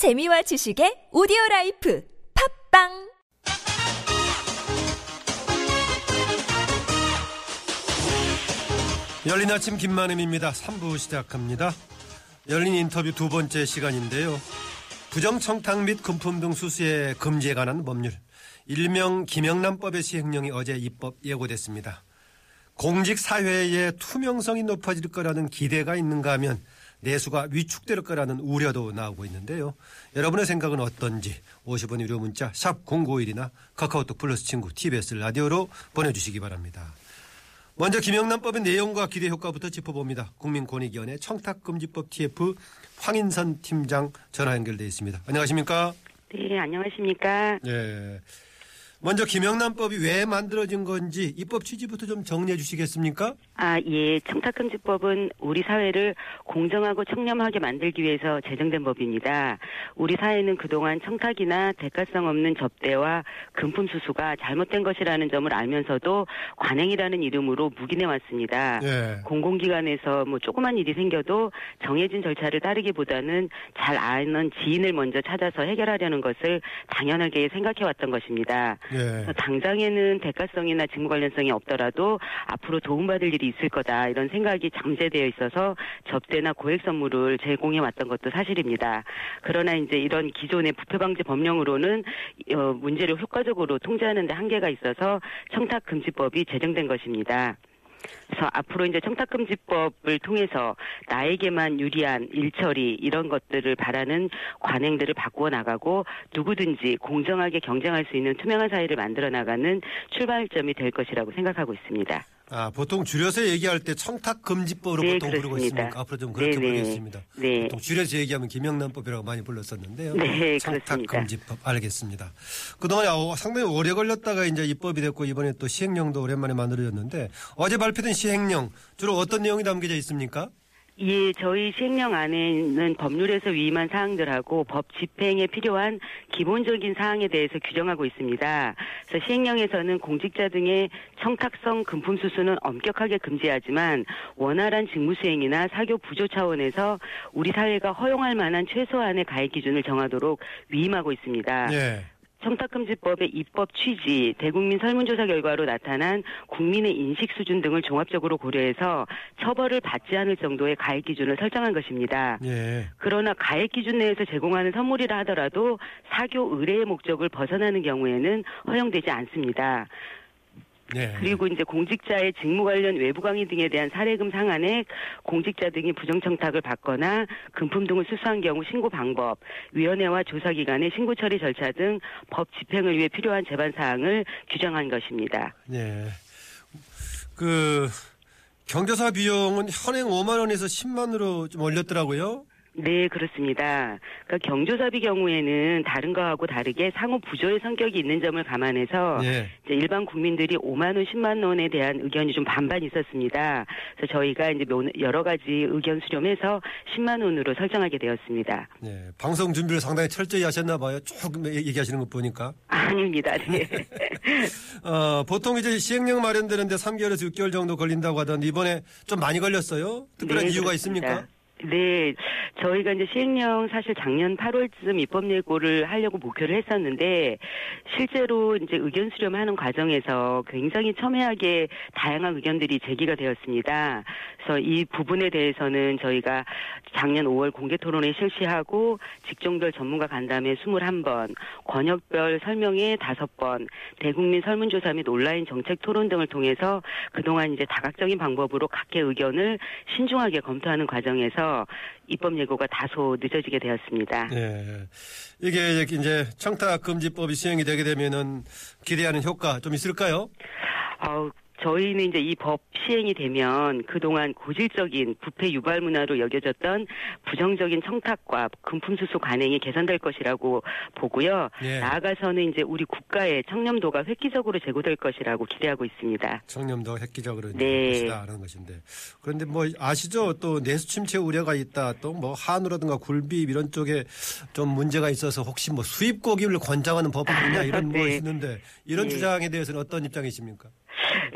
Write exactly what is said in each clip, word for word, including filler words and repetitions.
재미와 지식의 오디오라이프 팝빵 열린 아침 김만음입니다. 삼 부 시작합니다. 열린 인터뷰 두 번째 시간인데요. 부정청탁 및 금품 등 수수의 금지에 관한 법률, 일명 김영란법의 시행령이 어제 입법 예고됐습니다. 공직사회의 투명성이 높아질 거라는 기대가 있는가 하면 내수가 위축될 거라는 우려도 나오고 있는데요. 여러분의 생각은 어떤지 오십 원 유료 문자 샵 공구오일이나 카카오톡 플러스 친구 티비에스 라디오로 보내주시기 바랍니다. 먼저 김영란법의 내용과 기대 효과부터 짚어봅니다. 국민권익위원회 청탁금지법 티에프 황인선 팀장 전화 연결돼 있습니다. 안녕하십니까? 네, 안녕하십니까? 예. 먼저 김영란법이 왜 만들어진 건지 입법 취지부터 좀 정리해 주시겠습니까? 아, 예. 청탁금지법은 우리 사회를 공정하고 청렴하게 만들기 위해서 제정된 법입니다. 우리 사회는 그동안 청탁이나 대가성 없는 접대와 금품 수수가 잘못된 것이라는 점을 알면서도 관행이라는 이름으로 묵인해 왔습니다. 예. 공공기관에서 뭐 조그만 일이 생겨도 정해진 절차를 따르기보다는 잘 아는 지인을 먼저 찾아서 해결하려는 것을 당연하게 생각해 왔던 것입니다. 예. 당장에는 대가성이나 직무 관련성이 없더라도 앞으로 도움받을 일이 있을 거다 이런 생각이 잠재되어 있어서 접대나 고액 선물을 제공해 왔던 것도 사실입니다. 그러나 이제 이런 기존의 부패방지 법령으로는 어, 문제를 효과적으로 통제하는 데 한계가 있어서 청탁금지법이 제정된 것입니다. 그래서 앞으로 이제 청탁금지법을 통해서 나에게만 유리한 일처리 이런 것들을 바라는 관행들을 바꾸어 나가고 누구든지 공정하게 경쟁할 수 있는 투명한 사회를 만들어 나가는 출발점이 될 것이라고 생각하고 있습니다. 아, 보통 줄여서 얘기할 때 청탁금지법으로 네, 보통 그렇습니다. 부르고 있습니까? 앞으로 좀 그렇게 네네. 부르겠습니다. 네. 보통 줄여서 얘기하면 김영란법이라고 많이 불렀었는데요. 네, 청탁금지법 알겠습니다. 그동안 상당히 오래 걸렸다가 이제 입법이 됐고 이번에 또 시행령도 오랜만에 만들어졌는데 어제 발표된 시행령 주로 어떤 내용이 담겨져 있습니까? 예, 저희 시행령 안에는 법률에서 위임한 사항들하고 법 집행에 필요한 기본적인 사항에 대해서 규정하고 있습니다. 그래서 시행령에서는 공직자 등의 청탁성 금품 수수는 엄격하게 금지하지만 원활한 직무 수행이나 사교 부조 차원에서 우리 사회가 허용할 만한 최소한의 가액 기준을 정하도록 위임하고 있습니다. 예. 청탁금지법의 입법 취지, 대국민 설문조사 결과로 나타난 국민의 인식 수준 등을 종합적으로 고려해서 처벌을 받지 않을 정도의 가액 기준을 설정한 것입니다. 예. 그러나 가액 기준 내에서 제공하는 선물이라 하더라도 사교 의뢰의 목적을 벗어나는 경우에는 허용되지 않습니다. 네. 그리고 이제 공직자의 직무 관련 외부 강의 등에 대한 사례금 상한액, 공직자 등이 부정청탁을 받거나 금품 등을 수수한 경우 신고 방법, 위원회와 조사기관의 신고 처리 절차 등 법 집행을 위해 필요한 제반 사항을 규정한 것입니다. 네. 그 경조사 비용은 현행 오만 원에서 십만으로 좀 올렸더라고요. 네, 그렇습니다. 그러니까 경조사비 경우에는 다른 거하고 다르게 상호 부조의 성격이 있는 점을 감안해서 네. 이제 일반 국민들이 오만 원, 십만 원에 대한 의견이 좀 반반 있었습니다. 그래서 저희가 이제 여러 가지 의견 수렴해서 십만 원으로 설정하게 되었습니다. 네, 방송 준비를 상당히 철저히 하셨나 봐요. 조금 얘기하시는 것 보니까. 아닙니다. 네. 어, 보통 이제 시행령 마련되는데 삼 개월에서 육 개월 정도 걸린다고 하던데 이번에 좀 많이 걸렸어요? 특별한 네, 이유가 그렇습니다. 있습니까? 네, 저희가 이제 시행령 사실 작년 팔월쯤 입법 예고를 하려고 목표를 했었는데 실제로 이제 의견 수렴하는 과정에서 굉장히 첨예하게 다양한 의견들이 제기가 되었습니다. 그래서 이 부분에 대해서는 저희가 작년 오월 공개 토론회 실시하고 직종별 전문가 간담회 이십일 번, 권역별 설명회 다섯 번, 대국민 설문조사 및 온라인 정책 토론 등을 통해서 그동안 이제 다각적인 방법으로 각계 의견을 신중하게 검토하는 과정에서 입법 예고가 다소 늦어지게 되었습니다. 네, 이게 이제 청탁금지법이 시행이 되게 되면은 기대하는 효과 좀 있을까요? 어, 저희는 이제 이 법 시행이 되면 그동안 고질적인 부패 유발 문화로 여겨졌던 부정적인 청탁과 금품 수수 관행이 개선될 것이라고 보고요. 예. 나아가서는 이제 우리 국가의 청렴도가 획기적으로 제고될 것이라고 기대하고 있습니다. 청렴도가 획기적으로 네. 것이다라는 것인데 그런데 뭐 아시죠? 또 내수 침체 우려가 있다. 또 뭐 한우라든가 굴비입 이런 쪽에 좀 문제가 있어서 혹시 뭐 수입 고기를 권장하는 법이 있냐 이런 네. 뭐 있는데 이런 예. 주장에 대해서는 어떤 입장이십니까?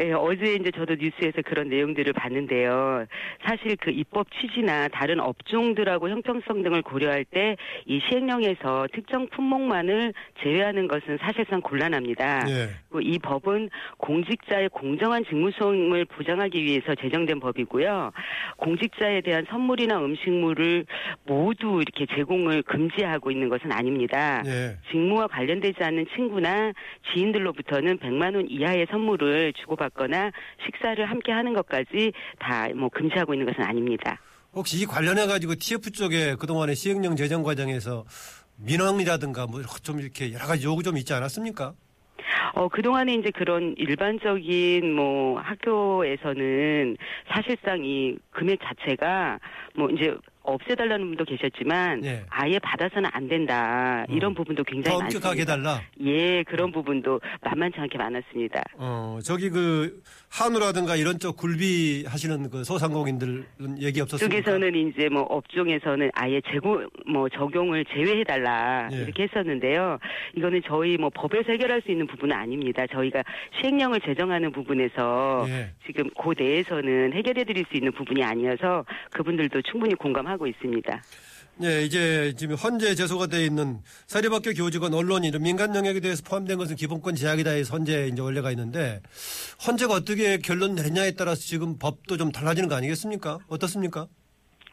예, 어제 이제 저도 뉴스에서 그런 내용들을 봤는데요. 사실 그 입법 취지나 다른 업종들하고 형평성 등을 고려할 때 이 시행령에서 특정 품목만을 제외하는 것은 사실상 곤란합니다. 예. 이 법은 공직자의 공정한 직무 수행을 보장하기 위해서 제정된 법이고요. 공직자에 대한 선물이나 음식물을 모두 이렇게 제공을 금지하고 있는 것은 아닙니다. 예. 직무와 관련되지 않는 친구나 지인들로부터는 백만 원 이하의 선물을 주고받거나 식사를 함께 하는 것까지 다 뭐 금지하고 있는 것은 아닙니다. 혹시 이 관련해가지고 티에프 쪽에 그동안의 시행령 제정 과정에서 민원이라든가 뭐 좀 이렇게 여러 가지 요구 좀 있지 않았습니까? 어, 그동안에 이제 그런 일반적인 뭐 학교에서는 사실상 이 금액 자체가 뭐 이제 없애달라는 분도 계셨지만 예. 아예 받아서는 안 된다. 이런 음. 부분도 굉장히 많습니다. 더 엄격하게 해달라. 예, 그런 부분도 만만치 않게 많았습니다. 어, 저기 그 한우라든가 이런 쪽 굴비 하시는 그 소상공인들은 얘기 없었습니까? 쪽에서는 이제 뭐 업종에서는 아예 제공 뭐 적용을 제외해달라 예. 이렇게 했었는데요. 이거는 저희 뭐 법에서 해결할 수 있는 부분은 아닙니다. 저희가 시행령을 제정하는 부분에서 예. 지금 그 내에서는 해결해드릴 수 있는 부분이 아니어서 그분들도 충분히 공감하고. 하고 있습니다. 네, 이제 지금 헌재 제소가 되어 있는 사립학교 교직원 언론 이런 민간 영역에 대해서 포함된 것은 기본권 제약이다 해서 헌재 이제 원래가 있는데 헌재가 어떻게 결론 내리냐에 따라서 지금 법도 좀 달라지는 거 아니겠습니까? 어떻습니까?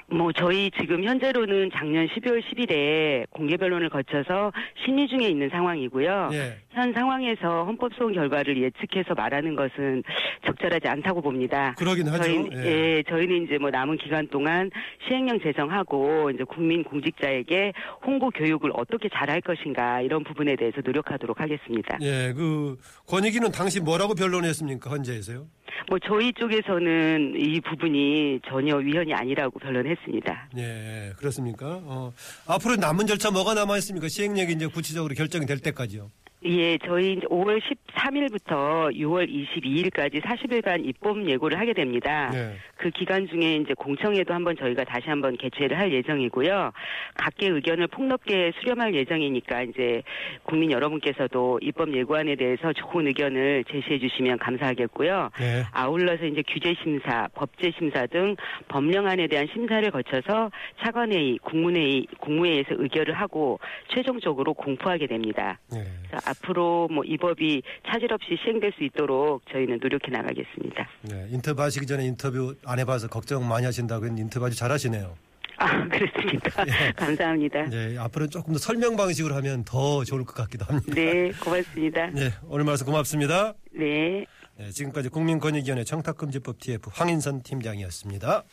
뭐 저희 지금 현재로는 작년 십이월 십일에 공개 변론을 거쳐서 심리 중에 있는 상황이고요. 예. 현 상황에서 헌법소원 결과를 예측해서 말하는 것은 적절하지 않다고 봅니다. 그러긴 하죠. 저희, 예. 예, 저희는 이제 뭐 남은 기간 동안 시행령 제정하고 이제 국민 공직자에게 홍보 교육을 어떻게 잘할 것인가 이런 부분에 대해서 노력하도록 하겠습니다. 예, 그 권익위는 당시 뭐라고 변론했습니까? 헌재에서요? 뭐 저희 쪽에서는 이 부분이 전혀 위헌이 아니라고 변론했습니다. 네, 그렇습니까? 어, 앞으로 남은 절차 뭐가 남아 있습니까? 시행령이 이제 구체적으로 결정이 될 때까지요. 예, 저희 오월 십삼일부터 유월 이십이일까지 사십일간 입법 예고를 하게 됩니다. 네. 그 기간 중에 이제 공청회도 한번 저희가 다시 한번 개최를 할 예정이고요. 각계 의견을 폭넓게 수렴할 예정이니까 이제 국민 여러분께서도 입법 예고안에 대해서 좋은 의견을 제시해 주시면 감사하겠고요. 네. 아울러서 이제 규제 심사, 법제 심사 등 법령안에 대한 심사를 거쳐서 차관회의, 국무회의, 국무회의에서 의결을 하고 최종적으로 공포하게 됩니다. 네. 앞으로 뭐 이 법이 차질 없이 시행될 수 있도록 저희는 노력해 나가겠습니다. 네, 인터뷰 하시기 전에 인터뷰 안 해봐서 걱정 많이 하신다고 했는데 인터뷰 아주 잘하시네요. 아, 그렇습니까? 네. 감사합니다. 네, 앞으로는 조금 더 설명 방식으로 하면 더 좋을 것 같기도 합니다. 네, 고맙습니다. 네, 오늘 말씀 고맙습니다. 네. 네, 지금까지 국민권익위원회 청탁금지법 티에프 황인선 팀장이었습니다.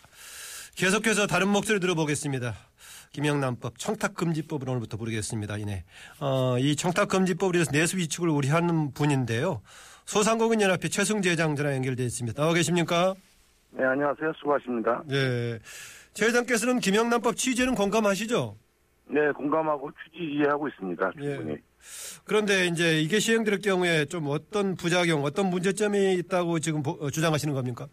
계속해서 다른 목소리 들어보겠습니다. 김영란법 청탁금지법을 오늘부터 부르겠습니다. 이내 어, 이 청탁금지법을 위해서 내수위축을 우려하는 분인데요. 소상공인연합회 최승재 회장 전화 연결되어 있습니다. 나와 계십니까? 네, 안녕하세요. 수고하십니다. 네, 최 회장께서는 김영란법 취지에는 공감하시죠? 네, 공감하고 취지 이해하고 있습니다. 충분히. 네. 그런데 이제 이게 시행될 경우에 좀 어떤 부작용, 어떤 문제점이 있다고 지금 주장하시는 겁니까?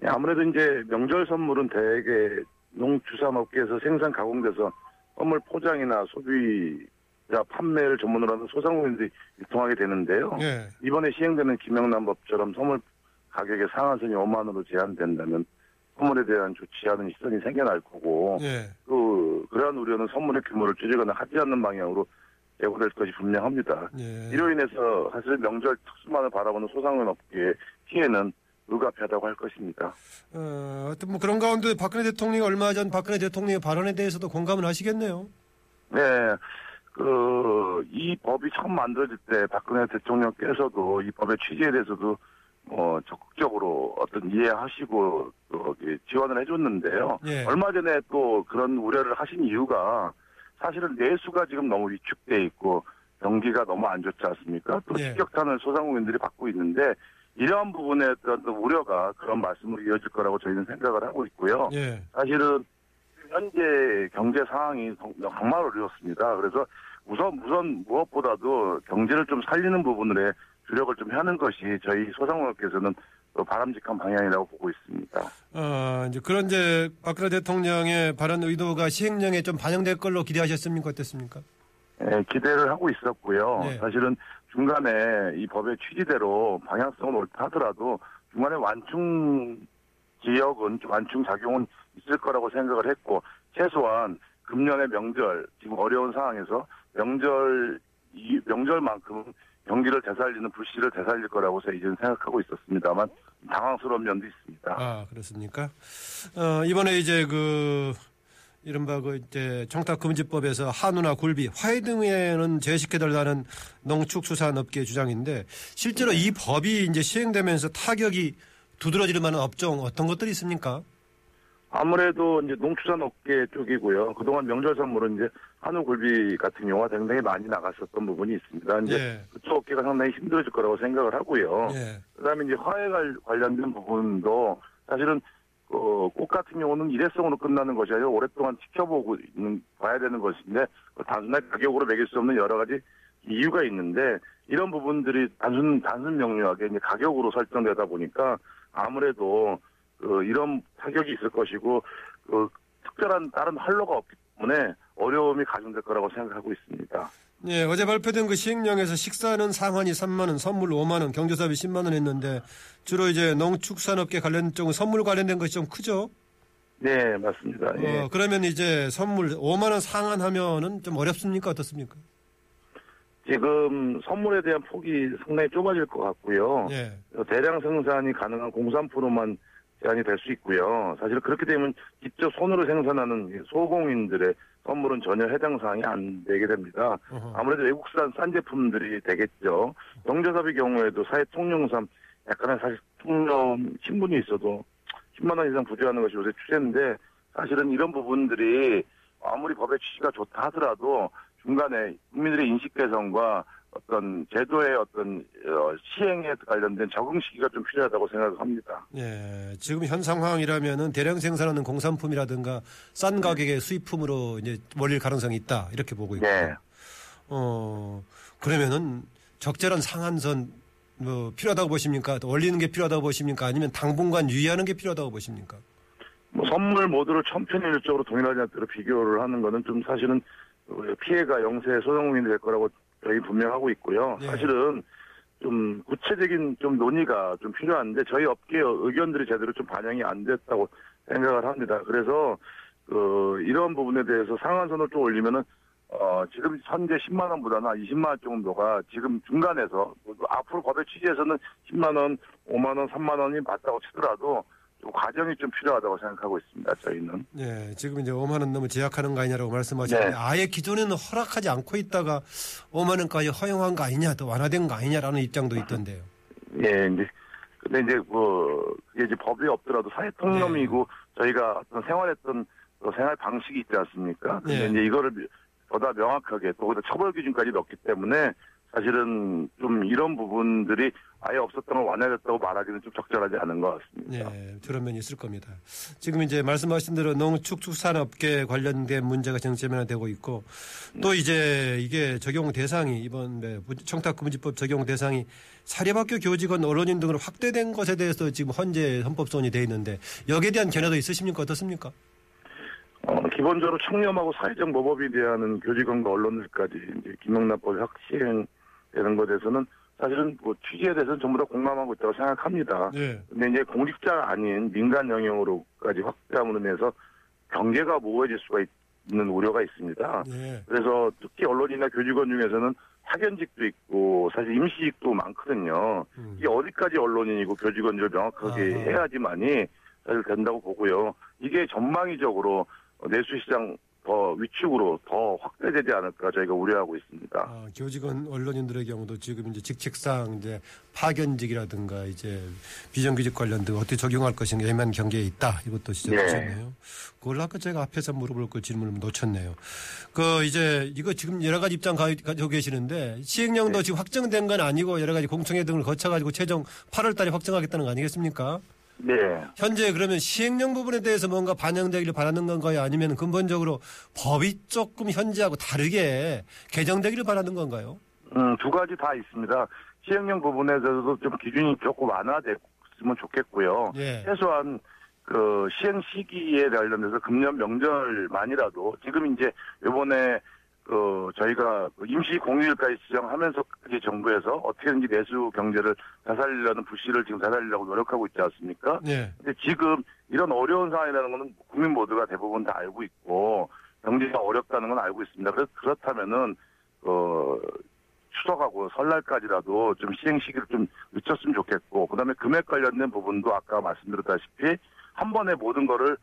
네, 아무래도 이제 명절 선물은 대개 농주산업계에서 생산 가공돼서 선물 포장이나 소비자 판매를 전문으로 하는 소상공인들이 유통하게 되는데요. 예. 이번에 시행되는 김영란법처럼 선물 가격의 상한선이 오만 원으로 제한된다면 선물에 대한 조치하는 시선이 생겨날 거고 예. 그, 그러한 우려는 선물의 규모를 줄이거나 하지 않는 방향으로 예고될 것이 분명합니다. 예. 이로 인해서 사실 명절 특수만을 바라보는 소상공인 업계의 피해는 불가피하다고 할 것입니다. 어, 하여튼 뭐 그런 가운데 박근혜 대통령이 얼마 전 박근혜 대통령의 발언에 대해서도 공감을 하시겠네요. 네, 그 이 법이 처음 만들어질 때 박근혜 대통령께서도 이 법의 취지에 대해서도 어, 적극적으로 어떤 이해하시고 또 지원을 해줬는데요. 네. 얼마 전에 또 그런 우려를 하신 이유가 사실은 내수가 지금 너무 위축돼 있고 경기가 너무 안 좋지 않습니까? 또 직격탄을 네. 소상공인들이 받고 있는데. 이러한 부분에 어떤 우려가 그런 말씀으로 이어질 거라고 저희는 생각을 하고 있고요. 예. 사실은 현재 경제 상황이 정말 어려웠습니다. 그래서 우선 우선 무엇보다도 경제를 좀 살리는 부분에 주력을 좀 하는 것이 저희 소상공인께서는 바람직한 방향이라고 보고 있습니다. 아, 이제 그런 이제 박근혜 대통령의 발언 의도가 시행령에 좀 반영될 걸로 기대하셨습니까? 어땠습니까? 예, 기대를 하고 있었고요. 예. 사실은 중간에 이 법의 취지대로 방향성은 옳다 하더라도 중간에 완충 지역은 완충 작용은 있을 거라고 생각을 했고, 최소한 금년의 명절, 지금 어려운 상황에서 명절 이 명절만큼은 경기를 되살리는 불씨를 되살릴 거라고서 이제는 생각하고 있었습니다만 당황스러운 면도 있습니다. 아, 그렇습니까? 어, 이번에 이제 그 이른바 그 이제 청탁금지법에서 한우나 굴비, 화해 등에는 제외시켜달라는 농축수산업계의 주장인데 실제로 이 법이 이제 시행되면서 타격이 두드러질 만한 업종 어떤 것들이 있습니까? 아무래도 이제 농축산업계 쪽이고요. 그동안 명절 선물은 이제 한우 굴비 같은 경우가 굉장히 많이 나갔었던 부분이 있습니다. 이제 예. 그쪽 업계가 상당히 힘들어질 거라고 생각을 하고요. 예. 그다음에 이제 화해 관련된 부분도 사실은 어, 꽃 같은 경우는 일회성으로 끝나는 것이 아니라 오랫동안 지켜보고 있는, 봐야 되는 것인데 단순한 가격으로 매길 수 없는 여러 가지 이유가 있는데 이런 부분들이 단순 단순 명료하게 이제 가격으로 설정되다 보니까 아무래도 어, 이런 타격이 있을 것이고 어, 특별한 다른 활로가 없기 때문에 어려움이 가중될 거라고 생각하고 있습니다. 예, 어제 발표된 그 시행령에서 식사는 상한이 삼만 원, 선물 오만 원, 경조사비 십만 원 했는데 주로 이제 농축산업계 관련 쪽 선물 관련된 것이 좀 크죠? 네, 맞습니다. 예. 어, 그러면 이제 선물 오만 원 상한하면은 좀 어렵습니까? 어떻습니까? 지금 선물에 대한 폭이 상당히 좁아질 것 같고요. 예. 대량 생산이 가능한 공산품으로만 제한이 될 수 있고요. 사실 그렇게 되면 직접 손으로 생산하는 소공인들의 선물은 전혀 해당 사항이 안 되게 됩니다. 아무래도 외국산 싼 제품들이 되겠죠. 경조사비 경우에도 사회 통용상 약간의 사실 통념 신분이 있어도 십만 원 이상 부과하는 것이 요새 추세인데 사실은 이런 부분들이 아무리 법의 취지가 좋다 하더라도 중간에 국민들의 인식 개선과 어떤 제도의 어떤 시행에 관련된 적응 시기가 좀 필요하다고 생각합니다. 예, 지금 현 상황이라면은 대량 생산하는 공산품이라든가 싼 가격의 수입품으로 이제 몰릴 가능성이 있다 이렇게 보고 있고. 네. 어 그러면은 적절한 상한선 뭐 필요하다고 보십니까? 올리는 게 필요하다고 보십니까? 아니면 당분간 유예하는 게 필요하다고 보십니까? 뭐 선물 모두를 천편일률적으로 동일하지 않도록 비교를 하는 거는 좀 사실은 피해가 영세 소상공인이 될 거라고. 저희 분명하고 있고요. 네. 사실은 좀 구체적인 좀 논의가 좀 필요한데 저희 업계 의견들이 제대로 좀 반영이 안 됐다고 생각을 합니다. 그래서 그 이런 부분에 대해서 상한선을 좀 올리면은 어 지금 현재 십만 원보다는 이십만 원 정도가 지금 중간에서 앞으로 법의 취지에서는 십만 원, 오만 원, 삼만 원이 맞다고 치더라도 좀 과정이 좀 필요하다고 생각하고 있습니다. 저희는. 네, 지금 이제 오만 원 너무 제약하는 거 아니냐라고 말씀하셨는데 네. 아예 기존에는 허락하지 않고 있다가 오만 원까지 허용한 거 아니냐, 또 완화된 거 아니냐라는 입장도 있던데요. 예, 네, 이제 근데 이제 뭐 이게 이제 법이 없더라도 사회 통념이고 네. 저희가 어떤 생활했던 생활 방식이 있지 않습니까? 근데 네. 이제 이거를 보다 명확하게 또 거기다 처벌 기준까지 넣기 때문에 사실은 좀 이런 부분들이 아예 없었던 걸 완화됐다고 말하기는 좀 적절하지 않은 것 같습니다. 네, 그런 면이 있을 겁니다. 지금 이제 말씀하신 대로 농축축산업계 관련된 문제가 쟁점화되고 있고 또 이제 이게 적용 대상이 이번 청탁금지법 적용 대상이 사립학교 교직원 언론인 등으로 확대된 것에 대해서 지금 현재 헌법소원이 돼 있는데 여기에 대한 견해도 있으십니까? 어떻습니까? 어, 기본적으로 청렴하고 사회적 모범이 대하는 교직원과 언론들까지 이제 김영란법 확신 되는 것에 대해서는 사실은 뭐 취지에 대해서는 전부 다 공감하고 있다고 생각합니다. 네. 근데 이제 공직자 아닌 민간 영역으로까지 확대함으로 인해서 경계가 모호해질 수가 있는 우려가 있습니다. 네. 그래서 특히 언론이나 교직원 중에서는 파견직도 있고 사실 임시직도 많거든요. 음. 이게 어디까지 언론인이고 교직원을 명확하게 아하. 해야지만이 사실 된다고 보고요. 이게 전망의적으로 내수시장 더 위축으로 더 확대되지 않을까 저희가 우려하고 있습니다. 아, 교직원 언론인들의 경우도 지금 이제 직책상 이제 파견직이라든가 이제 비정규직 관련 등 어떻게 적용할 것인가 애매한 경계에 있다 이것도 지적하셨네요. 네. 그걸 아까 제가 앞에서 물어볼 걸 질문을 놓쳤네요. 그 이제 이거 지금 여러 가지 입장 가지고 계시는데 시행령도 네. 지금 확정된 건 아니고 여러 가지 공청회 등을 거쳐가지고 최종 팔월 달에 확정하겠다는 거 아니겠습니까? 네. 현재 그러면 시행령 부분에 대해서 뭔가 반영되기를 바라는 건가요? 아니면 근본적으로 법이 조금 현재하고 다르게 개정되기를 바라는 건가요? 음, 두 가지 다 있습니다. 시행령 부분에서도 좀 기준이 조금 완화됐으면 좋겠고요. 예. 최소한 그 시행 시기에 관련돼서 금년 명절만이라도 지금 이제 이번에 그 저희가 임시 공휴일까지 지정하면서까지 정부에서 어떻게든지 내수 경제를 다살리려는 불씨를 지금 다살리려고 노력하고 있지 않습니까? 네. 근데 지금 이런 어려운 상황이라는 것은 국민 모두가 대부분 다 알고 있고 경제가 어렵다는 건 알고 있습니다. 그래서 그렇다면은 어 추석하고 설날까지라도 좀 시행 시기를 좀 늦췄으면 좋겠고, 그다음에 금액 관련된 부분도 아까 말씀드렸다시피 한 번에 모든 거를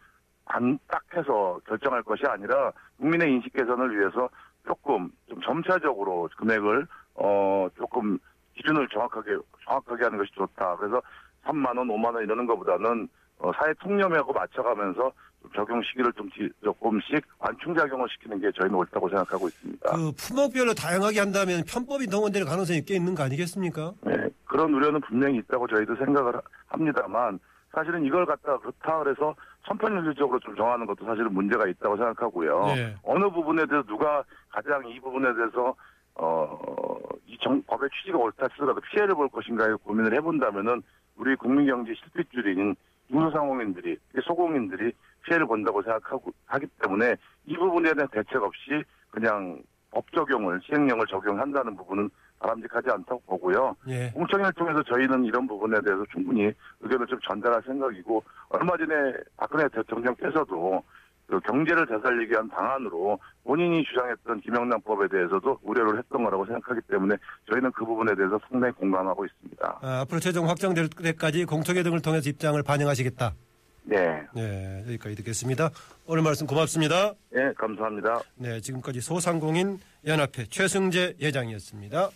안 딱 해서 결정할 것이 아니라 국민의 인식 개선을 위해서 조금 좀 점차적으로 금액을 어 조금 기준을 정확하게 정확하게 하는 것이 좋다. 그래서 삼만 원, 오만 원 이러는 것보다는 어 사회 통념하고 맞춰가면서 적용 시기를 좀 조금씩 완충작용을 시키는 게 저희는 옳다고 생각하고 있습니다. 그 품목별로 다양하게 한다면 편법이 동원될 가능성이 꽤 있는 거 아니겠습니까? 네, 그런 우려는 분명히 있다고 저희도 생각을 합니다만 사실은 이걸 갖다 그렇다 그래서 천편일률적으로 좀 정하는 것도 사실은 문제가 있다고 생각하고요. 네. 어느 부분에 대해서 누가 가장 이 부분에 대해서 어, 이 정, 법의 취지가 옳다 쓰더라도 피해를 볼 것인가에 고민을 해본다면은 우리 국민경제 실핏줄인 중소상공인들이, 소공인들이 피해를 본다고 생각하고 하기 때문에 이 부분에 대한 대책 없이 그냥 법 적용을, 시행령을 적용한다는 부분은 바람직하지 않다고 보고요. 예. 공청회를 통해서 저희는 이런 부분에 대해서 충분히 의견을 좀 전달할 생각이고, 얼마 전에 박근혜 대통령께서도 그 경제를 되살리기 위한 방안으로 본인이 주장했던 김영란법에 대해서도 우려를 했던 거라고 생각하기 때문에 저희는 그 부분에 대해서 상당히 공감하고 있습니다. 아, 앞으로 최종 확정될 때까지 공청회 등을 통해서 입장을 반영하시겠다. 네. 네, 여기까지 듣겠습니다. 오늘 말씀 고맙습니다. 네, 감사합니다. 네, 지금까지 소상공인연합회 최승재 회장이었습니다.